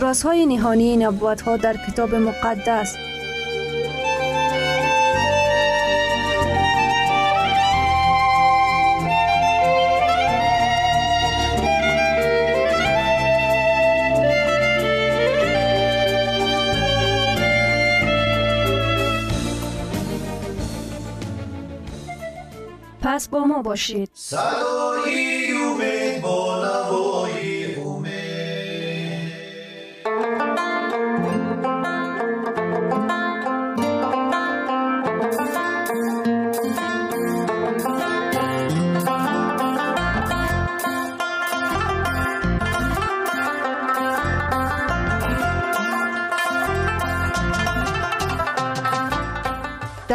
رازهای نهانی نبوت‌ها در کتاب مقدس. پس با ما باشید. صدای امید با نوای امید.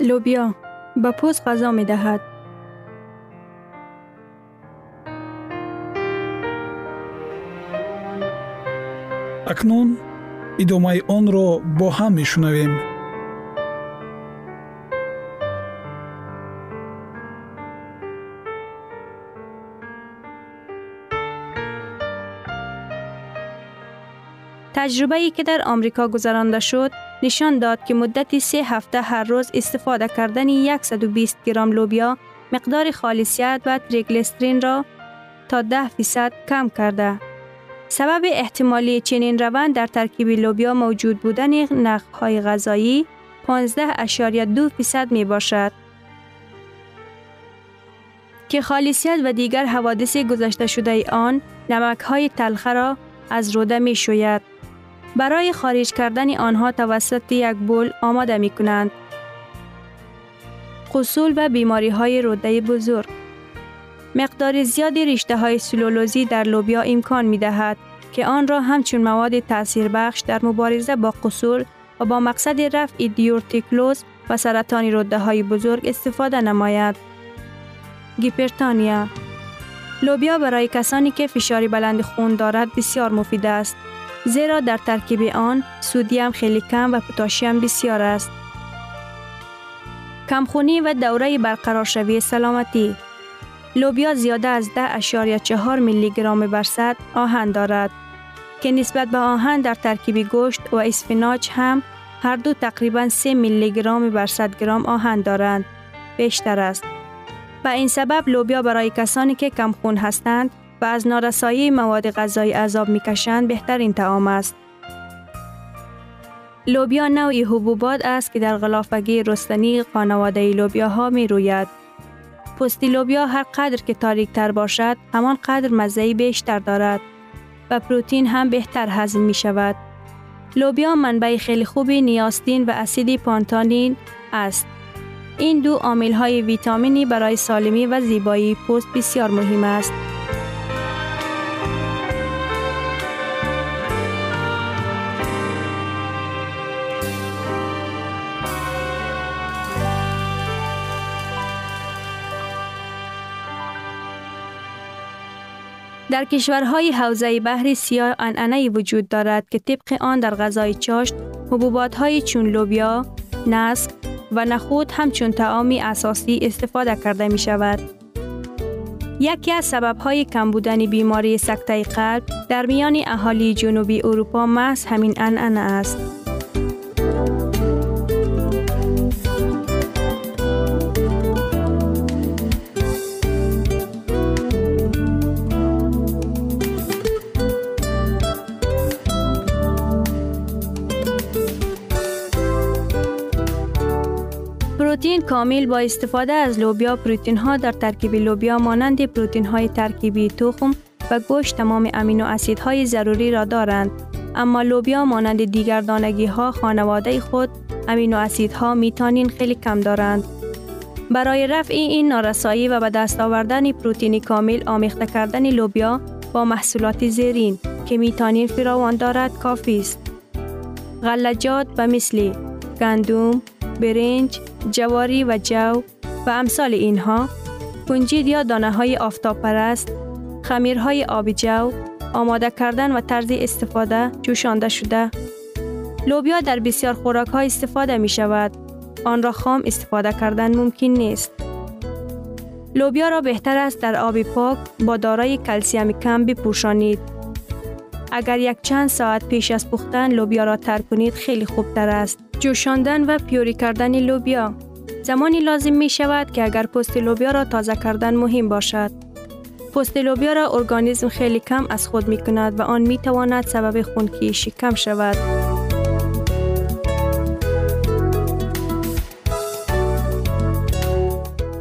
لوبیا به پوست غذا می دهد. اکنون ادامه آن را با هم می شنویم. تجربه‌ای که در آمریکا گذرانده شد نشان داد که مدت 3 هفته هر روز استفاده کردن 120 گرم لوبیا مقدار خالصیت و تریگلیسیرین را تا 10% کم کرده. سبب احتمالی چنین روند در ترکیب لوبیا موجود بودن نخهای غذایی 15.2% می باشد که خالصیت و دیگر حوادث گذشته شده آن نمک‌های تلخ را از روده می شوید. برای خارج کردن آنها توسط یک بول آماده می کنند. قسول و بیماری های روده بزرگ. مقدار زیادی رشته های سلولوزی در لوبیا امکان می دهد که آن را همچون مواد تأثیر بخش در مبارزه با قسول و با مقصد رفع دیورتیکلوز و سرطان روده های بزرگ استفاده نماید. هیپرتونیا. لوبیا برای کسانی که فشار بلند خون دارد بسیار مفید است، زیرا در ترکیب آن سودیم خیلی کم و پتاسیم بسیار است. کمخونی و دوره برقرارشوی سلامتی. لوبیا زیاده از 10.4 میلی گرم بر صد آهن دارد که نسبت به آهن در ترکیب گوشت و اسفناج هم هر دو تقریباً 3 میلی گرم بر صد گرم آهن دارند، بیشتر است. به این سبب لوبیا برای کسانی که کمخون هستند و از نارسایی مواد غذایی عذاب میکشند بهترین طعام است. لوبیا نوعی حبوبات است که در غلافگی رستنی خانواده لوبیاها می روید. پوست لوبیا هر قدر که تاریک تر باشد همان قدر مزه بیشتر دارد و پروتئین هم بهتر هضم می شود. لوبیا منبع خیلی خوبی نیاستین و اسید پانتانین است. این دو عامل های ویتامینی برای سالمی و زیبایی پوست بسیار مهم است. در کشورهای حوزه بحر سیاه عنعنه‌ای وجود دارد که طبق آن در غذای چاشت حبوبات‌های چون لوبیا، نسک و نخود همچون طعامی اساسی استفاده کرده می شود. یکی از سبب‌های کم بودن بیماری سکته قلب در میان اهالی جنوبی اروپا محض همین عنعنه است. پروتئین کامل با استفاده از لوبیا. پروتئین ها در ترکیب لوبیا مانند پروتئین های ترکیبی تخم و گوشت تمام امینو اسیدهای ضروری را دارند، اما لوبیا مانند دیگر دانگی ها خانواده خود امینو اسیدها میتانین خیلی کم دارند. برای رفع این نارسایی و به دست آوردن پروتئین کامل، آمیخته کردن لوبیا با محصولات زیرین که میتانین فراوان دارد کافی است. غلجات و مثلی گندم، برنج، جواری و جو و امثال اینها، کنجد یا دانه های آفتاب پرست، خمیرهای آب جو، آماده کردن و طرز استفاده جوشانده شده. لوبیا در بسیار خوراک ها استفاده می شود. آن را خام استفاده کردن ممکن نیست. لوبیا را بهتر است در آب پاک با دارای کلسیم کم بپوشانید. اگر یک چند ساعت پیش از پختن لوبیا را تر کنید خیلی خوبتر است. جوشاندن و پیوری کردن لوبیا زمانی لازم می شود که اگر پوست لوبیا را تازه کردن مهم باشد. پوست لوبیا را ارگانیسم خیلی کم از خود می کند و آن می تواند سبب خونکی شکم شود.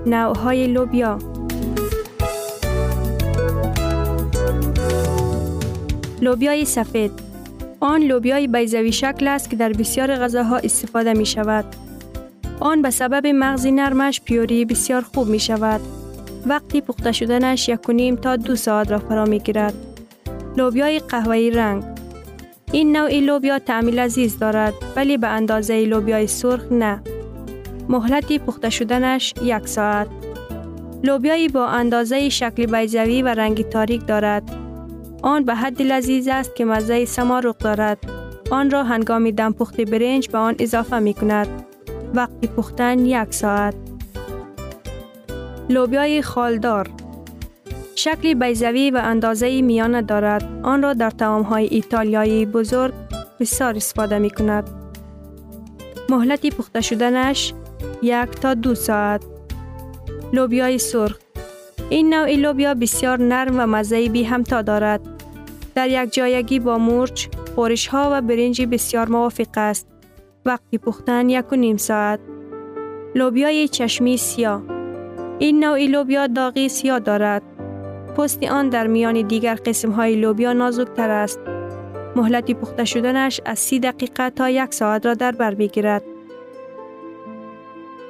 نوعهای لوبیا: لوبیای سفید، آن لوبیای بیضوی شکل است که در بسیار غذاها استفاده می شود. آن به سبب مغز نرمش پیوری بسیار خوب می شود. وقتی پخته شدنش 1.5 تا 2 ساعت را فرا می گیرد. لوبیای قهوه‌ای رنگ، این نوع لوبیا طعم لذیذ دارد ولی به اندازه لوبیای سرخ نه. مهلت پخته شدنش 1 ساعت. لوبیایی با اندازه شکل بیضوی و رنگ تاریک دارد. آن به حد لذیذ است که مزه سمارق دارد. آن را هنگام دم پخت برنج به آن اضافه می کند. وقتی پختن 1 ساعت. لوبیای خالدار، شکل بیضوی و اندازه میانه دارد. آن را در طعام‌های ایتالیایی بزرگ بسیار استفاده می کند. مهلت پخته شدنش 1 تا 2 ساعت. لوبیای سرخ، این نوع لوبیا بسیار نرم و مزه بی همتا دارد. در یک جایگی با مرچ، خورش ها و برنج بسیار موافق است. وقتی پختن 1.5 ساعت. لوبیای چشمی سیاه، این نوع لوبیا داغی سیاه دارد. پوست آن در میان دیگر قسم های لوبیا نازکتر است. مهلت پخته شدنش از 30 دقیقه تا 1 ساعت را در بر می گیرد.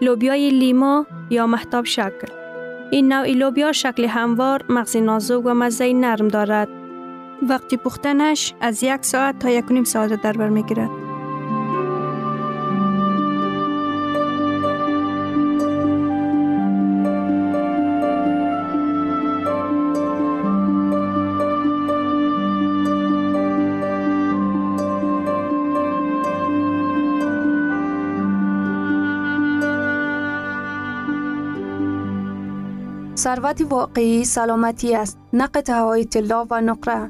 لوبیای لیما یا مهتاب شکل، این نوع لوبیا شکل هموار، مغز نازک و مزه نرم دارد. وقتی پختنش از 1 ساعت تا 1.5 ساعت را در بر میگیرد. ثروت واقعی سلامتی است، نه قطعه‌های طلا و نقره.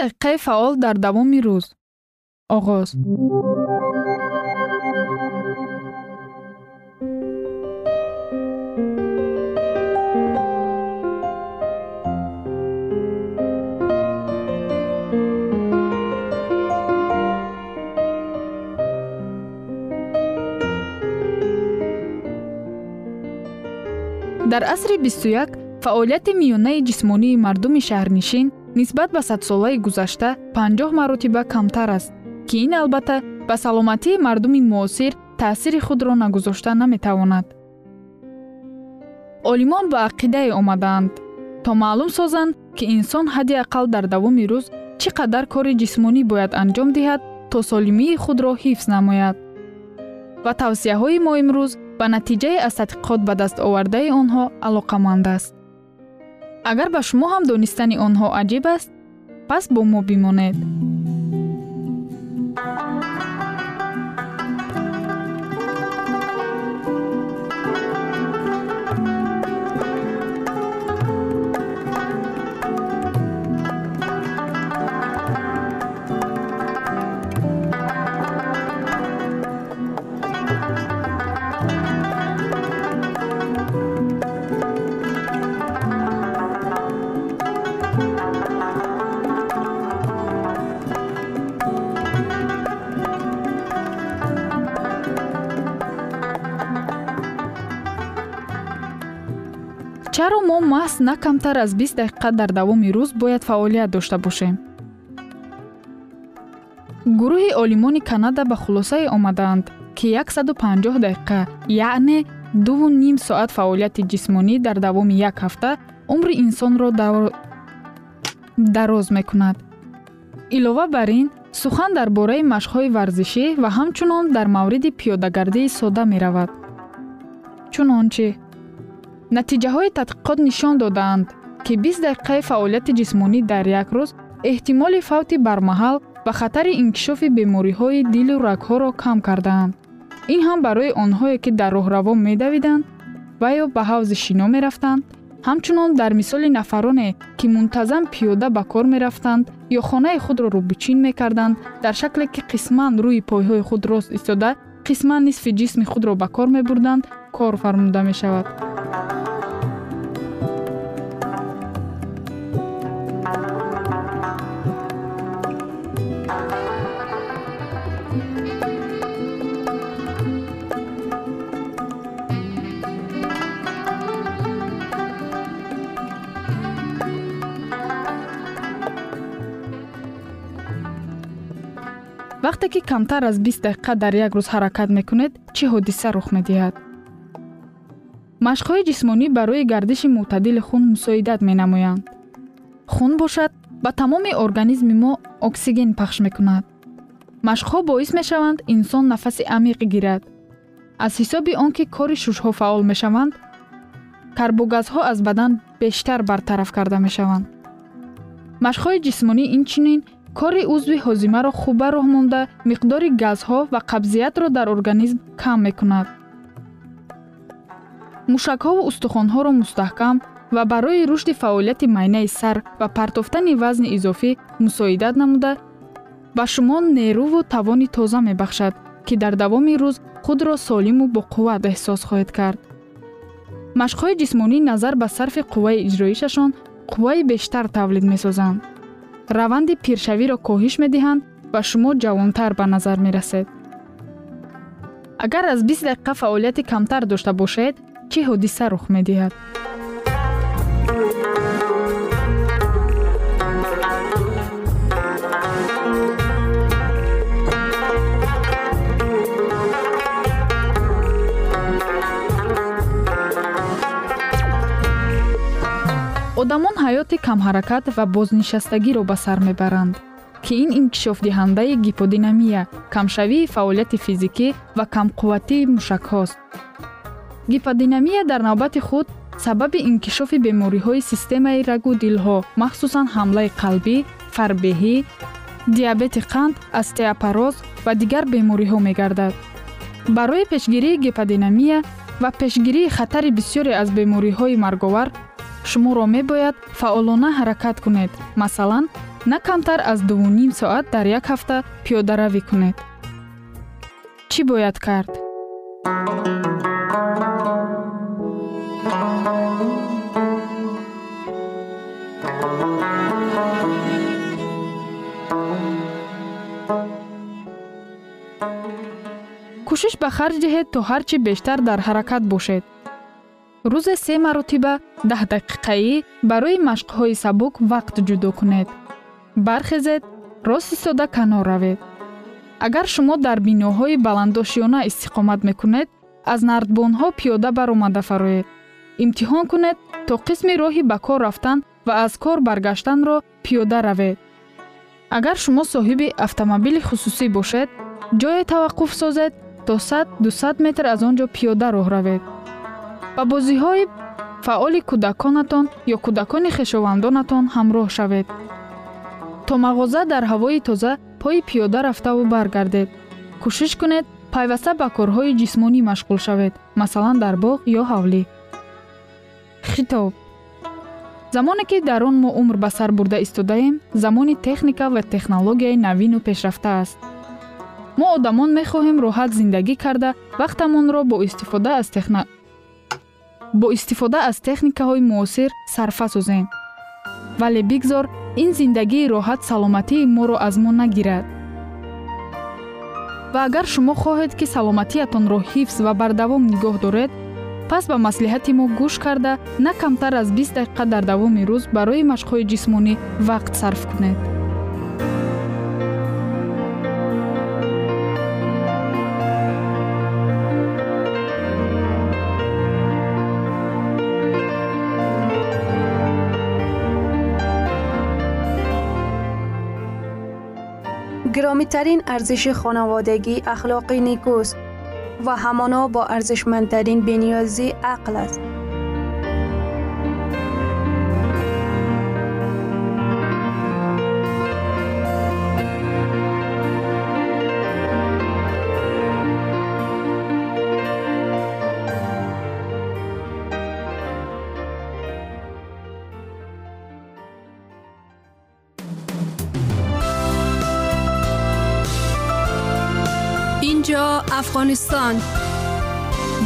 دقیقه فعال در دوام روز. آغاز. در عصر 21 فعالیت میانه جسمانی مردم شهرنشین نسبت به 100 ساله گذشته 50 مرتبه کمتر است که این البته به سلامتی مردم معاصر تأثیر خود را نگذاشته نمیتواند. عالمان به عقیده آمدند تا معلوم سازند که انسان حداقل در دوام روز چقدر کار جسمانی باید انجام دهد تا سالمی خود را حفظ نماید. و توصیه های ما امروز به نتیجه از تحقیقات به دست آورده آنها علاقه‌مند است. اگر به شما هم دانستن آنها عجیب است، پس با ما بمانید. چرا ما محض نه کمتر از 20 دقیقه در دوام روز باید فعالیت داشته باشیم؟ گروه عالمان کانادا به خلاصه آمدند که 150 دقیقه یعنی 2.5 ساعت فعالیت جسمانی در دوام یک هفته عمر انسان را دراز میکند. علاوه بر این، سخن درباره مشق‌های ورزشی و همچنان در مورد پیاده‌گردی ساده می‌رود. چنانچه نتیجه های تحقیقات نشان دادند که 20 دقیقه فعالیت جسمانی در یک روز احتمال فوت برمحل و خطر انکشاف بیماری های دل و رگ ها را کم کردند. این هم برای آنهایی که در راهرو می‌دویدند و یا به حوض شنا می‌رفتند، همچنان در مثال نفرانی که منتظم پیاده به کار می‌رفتند یا خانه خود را روبه‌چین می‌کردند، در شکلی که قسماً روی پایهای خود راست ایستاده، قسماً نصف جسم خود را به کار می‌بردند، کار فرموده می‌شود. وقتی که کمتر از 20 دقیقه در یک روز حرکت میکنید، چه حادثه رخ میدهد؟ مشق‌های جسمانی برای گردش معتدل خون مساعدت مینمایند. خون باشد به تمام ارگانیسم ما اکسیژن پخش میکند. مشق‌ها باعث میشوند انسان نفس عمیق گیرد. از حساب آنکه کار شش‌ها فعال میشوند، کربوگازها از بدن بیشتر برطرف کرده میشوند. مشق‌های جسمانی اینچنین کار عضو هاضمه را خوب راه مانده، مقدار گازها و قبضیت را در ارگانیسم کم میکند. موشک‌ها و استخوان‌ها را مستحکم و برای رشد فعالیت میانه سر و پرتافتن وزن اضافی مساعدت نموده، به شما نیرو و توان تازه میبخشد که در دوام روز خودرو سالم و با قوت احساس خواهید کرد. مشق‌های جسمانی نظر به صرف قوه اجرایششان قوه بیشتر تولید می‌سازند. روند پیرشوی را کاهش می‌دهند و شما جوانتر به نظر می‌رسید. اگر از 20 دقیقه فعالیت کمتر داشته باشید، چه حادثه رخ می‌دهد؟ آدمان حیات کم حرکت و بازنشستگی رو به سر میبرند که این انکشاف دهنده گیپودینامیه، کمشوی فعالیت فیزیکی و کم قوتی موشک هاست. گیپودینامیه در نوبت خود سبب انکشاف بیماری های سیستم رگ و دل ها، مخصوصا حمله قلبی، فربهی، دیابت قند، استئوپروز و دیگر بیماری ها میگردد. برای پیشگیری گیپودینامیه و پیشگیری خطر بسیاری از بیماری های مرگ‌آور شما را می باید فعالانه حرکت کنید. مثلا نه کمتر از 2.5 ساعت در یک هفته پیاده روی کنید. چی باید کرد؟ کوشش به خرج دهید تا هرچی بیشتر در حرکت باشید. روز 3 مرتبه 10 دقیقه‌ای برای مشق‌های سبک وقت جدا کنید. برخیزید، راست ایستاده کنار روید. اگر شما در بناهای بلندآشیانه استقامت می‌کنید، از نردبان‌ها پیاده برآمده فرایید. امتحان کنید تا قسم راهی به کار رفتن و از کار برگشتن را پیاده روید. اگر شما صاحب اتومبیل خصوصی باشید، جای توقف سازید تا 100-200 متر از آنجا پیاده راه روید. با بازی‌های فعال کودکانتان یا کودکان خویشاوندانتان همراه شوید. تا مغازه در هوای تازه پای پیاده رفته و برگردید. کوشش کنید پیوسته به کارهای جسمانی مشغول شوید، مثلا در باغ یا حولی. خطاب: زمانی که در آن ما عمر به سر برده ایستاده‌ایم، زمان تکنیکا و تکنولوژی نوین و پیشرفته است. ما آدمان می‌خواهیم راحت زندگی کرده وقتمان را با استفاده از تکنیک‌های معاصر صرفه سازیم. ولی بگذار این زندگی راحت سلامتی ما را از ما نگیرد. و اگر شما خواهید که سلامتیتان را حفظ و بردوام نگاه دارید، پس به مصلحت ما گوش کرده نه کمتر از 20 دقیقه در دوام روز برای مشق‌های جسمانی وقت صرف کنید. گرامی‌ترین ارزش خانوادگی اخلاق نیکوست و همانا با ارزشمندترین بنیازی عقل است. افغانستان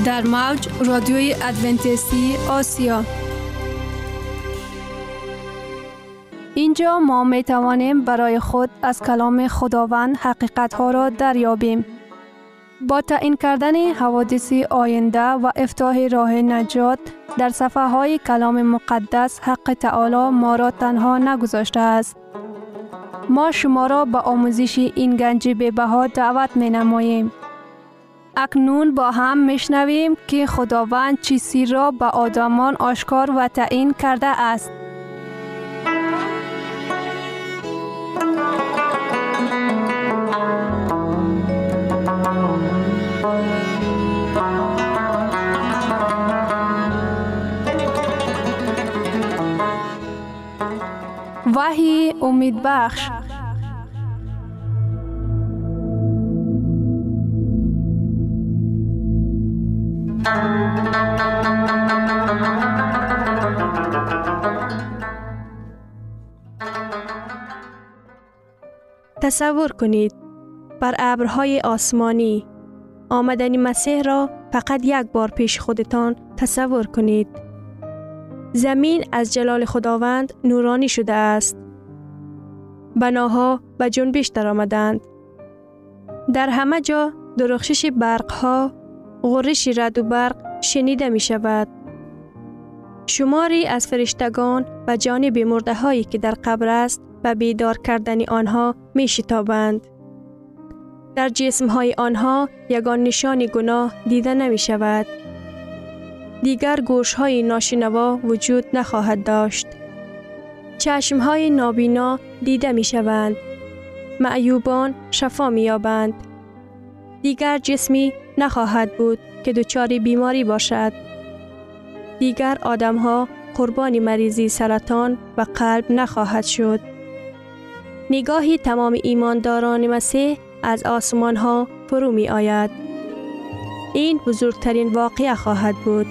در موج رادیوی ادونتیستی آسیا. اینجا ما می توانیم برای خود از کلام خداوند حقیقت ها را دریابیم. با تعیین کردن حوادث آینده و افتتاح راه نجات در صفحه های کلام مقدس، حق تعالی ما را تنها نگذاشته است. ما شما را به آموزش این گنج بی‌بها دعوت می نماییم. اکنون با هم میشنویم که خداوند چیزی را به آدمان آشکار و تعیین کرده است. وحی امید بخش. تصور کنید بر ابرهای آسمانی آمدن مسیح را فقط یک بار پیش خودتان تصور کنید. زمین از جلال خداوند نورانی شده است. بناها به جنبش درآمدند. در همه جا درخشش برقها، غرش رعد و برق شنیده می شود. شماری از فرشتگان و جانب مرده هایی که در قبر است و بیدار کردن آنها می شتابند. در جسم های آنها یگان نشان گناه دیده نمی شود. دیگر گوش های ناشنوا وجود نخواهد داشت. چشم های نابینا دیده می شوند. معیوبان شفا می یابند. دیگر جسمی نخواهد بود که دچار بیماری باشد. دیگر آدم ها قربان مریضی سرطان و قلب نخواهد شد. نگاهی تمام ایمانداران مسیح از آسمان ها فرو می آید. این بزرگترین واقعه خواهد بود.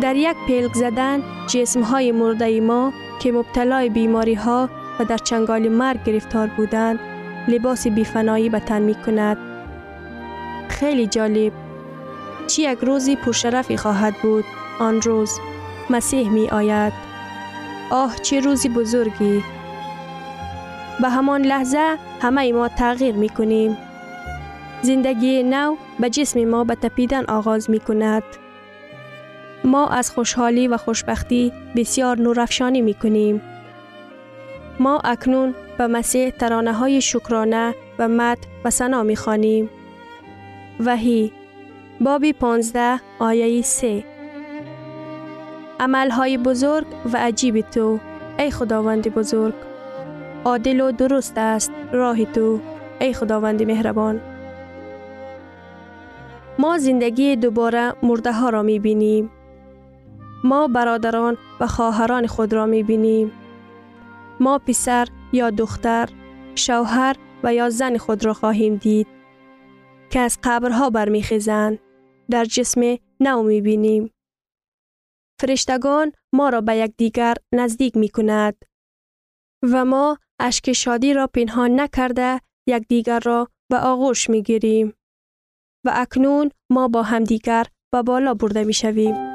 در یک پلک زدن جسم‌های مرده ما که مبتلای بیماری‌ها و در چنگال مرگ گرفتار بودند لباس بی‌فنایی به تن می‌کند. خیلی جالب. چه یک روزی پرشرفی خواهد بود. آن روز مسیح می‌آید. آه چه روزی بزرگی. به همان لحظه همه ما تغییر می‌کنیم. زندگی نو به جسم ما به تپیدن آغاز می‌کند. ما از خوشحالی و خوشبختی بسیار نورافشانی می کنیم. ما اکنون به مسیح ترانه های شکرانه و مدح و ثنا می خوانیم. وحی باب 15 آیه 3. عملهای بزرگ و عجیب تو ای خداوند بزرگ. عادل و درست است راه تو ای خداوند مهربان. ما زندگی دوباره مرده ها را می بینیم. ما برادران و خواهران خود را می بینیم. ما پسر یا دختر، شوهر و یا زن خود را خواهیم دید که از قبرها برمی خیزند. در جسم نو می بینیم. فرشتگان ما را به یکدیگر نزدیک می کند و ما اشک شادی را پنهان نکرده یکدیگر را به آغوش می گیریم و اکنون ما با همدیگر به بالا برده می شویم.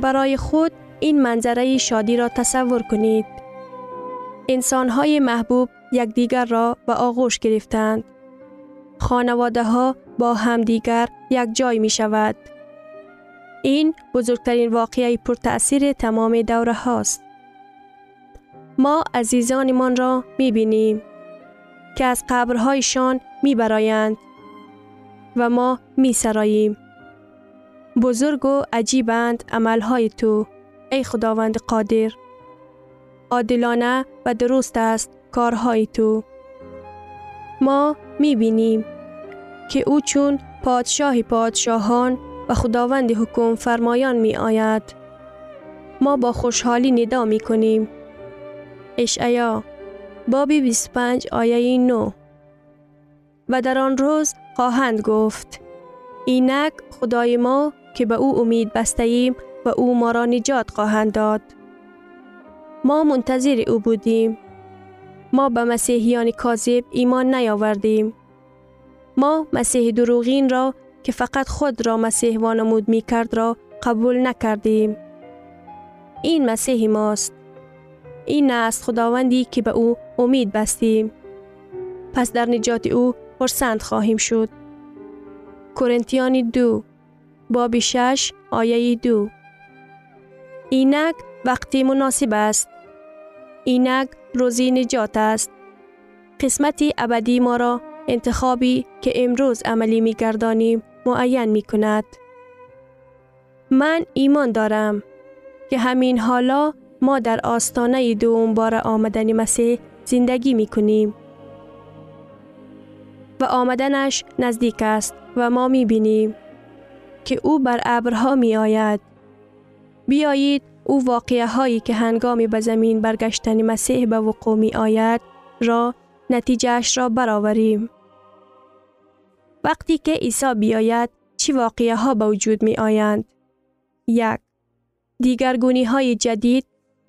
برای خود این منظره شادی را تصور کنید. انسان‌های محبوب یکدیگر را به آغوش گرفتند. خانواده‌ها با همدیگر یک جای می‌شود. این بزرگترین واقعه پرتأثیر تمام دوره هاست. ما عزیزانمان را می‌بینیم که از قبرهایشان می‌برایند و ما می‌سراییم. بزرگ و عجیبند عملهای تو ای خداوند قادر. عادلانه و درست است کارهای تو. ما می بینیم که او چون پادشاه پادشاهان و خداوند حکم فرمایان می آید. ما با خوشحالی ندا می کنیم. اشعیا باب 25 آیه 9 و در آن روز خواهند گفت اینک خدای ما که به او امید بسته‌ایم و او ما را نجات خواهند داد. ما منتظر او بودیم. ما به مسیحیان کاذب ایمان نیاوردیم. ما مسیح دروغین را که فقط خود را مسیح وانمود می کرد را قبول نکردیم. این مسیح ماست. این است خداوندی که به او امید بستیم. پس در نجات او خرسند خواهیم شد. کرنتیان 2 باب 6 آیه 2 اینک وقتی مناسب است. اینک روزی نجات است. قسمت ابدی ما را انتخابی که امروز عملی می گردانیم معین می کند. من ایمان دارم که همین حالا ما در آستانه دوم بار آمدن مسیح زندگی می کنیم و آمدنش نزدیک است و ما می بینیم که او بر ابرها می آید. بیایید او واقعه هایی که هنگامی به زمین برگشتن مسیح به وقوع می آید را نتیجهش را برآوریم. وقتی که عیسی بیاید چه واقعه ها به وجود می آیند؟ 1. دیگرگونی های جدید،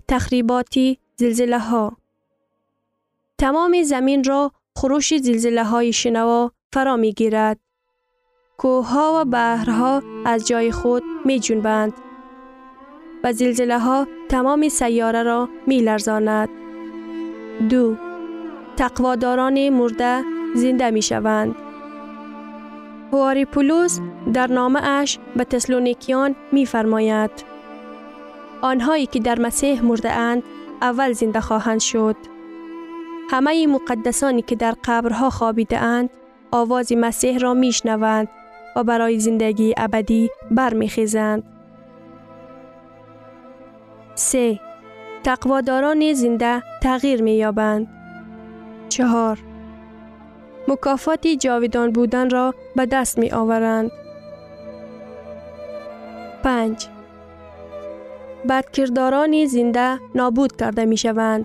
تخریباتی، زلزله ها. تمام زمین را خروش زلزله های شنوا فرا می گیرد. کوه ها و بحرها از جای خود می جنبند و زلزله ها تمام سیاره را می لرزاند. 2. تقواداران مرده زنده می شوند. حواری پولس در نامه اش به تسلونیکیان می فرماید آنهایی که در مسیح مرده اند اول زنده خواهند شد. همه مقدسانی که در قبرها خوابیده اند آواز مسیح را می شنوند و برای زندگی ابدی برمی خیزند. 3. تقواداران زنده تغییر می یابند. 4. مکافات جاودان بودن را به دست می آورند. 5. بدکرداران زنده نابود کرده می شوند.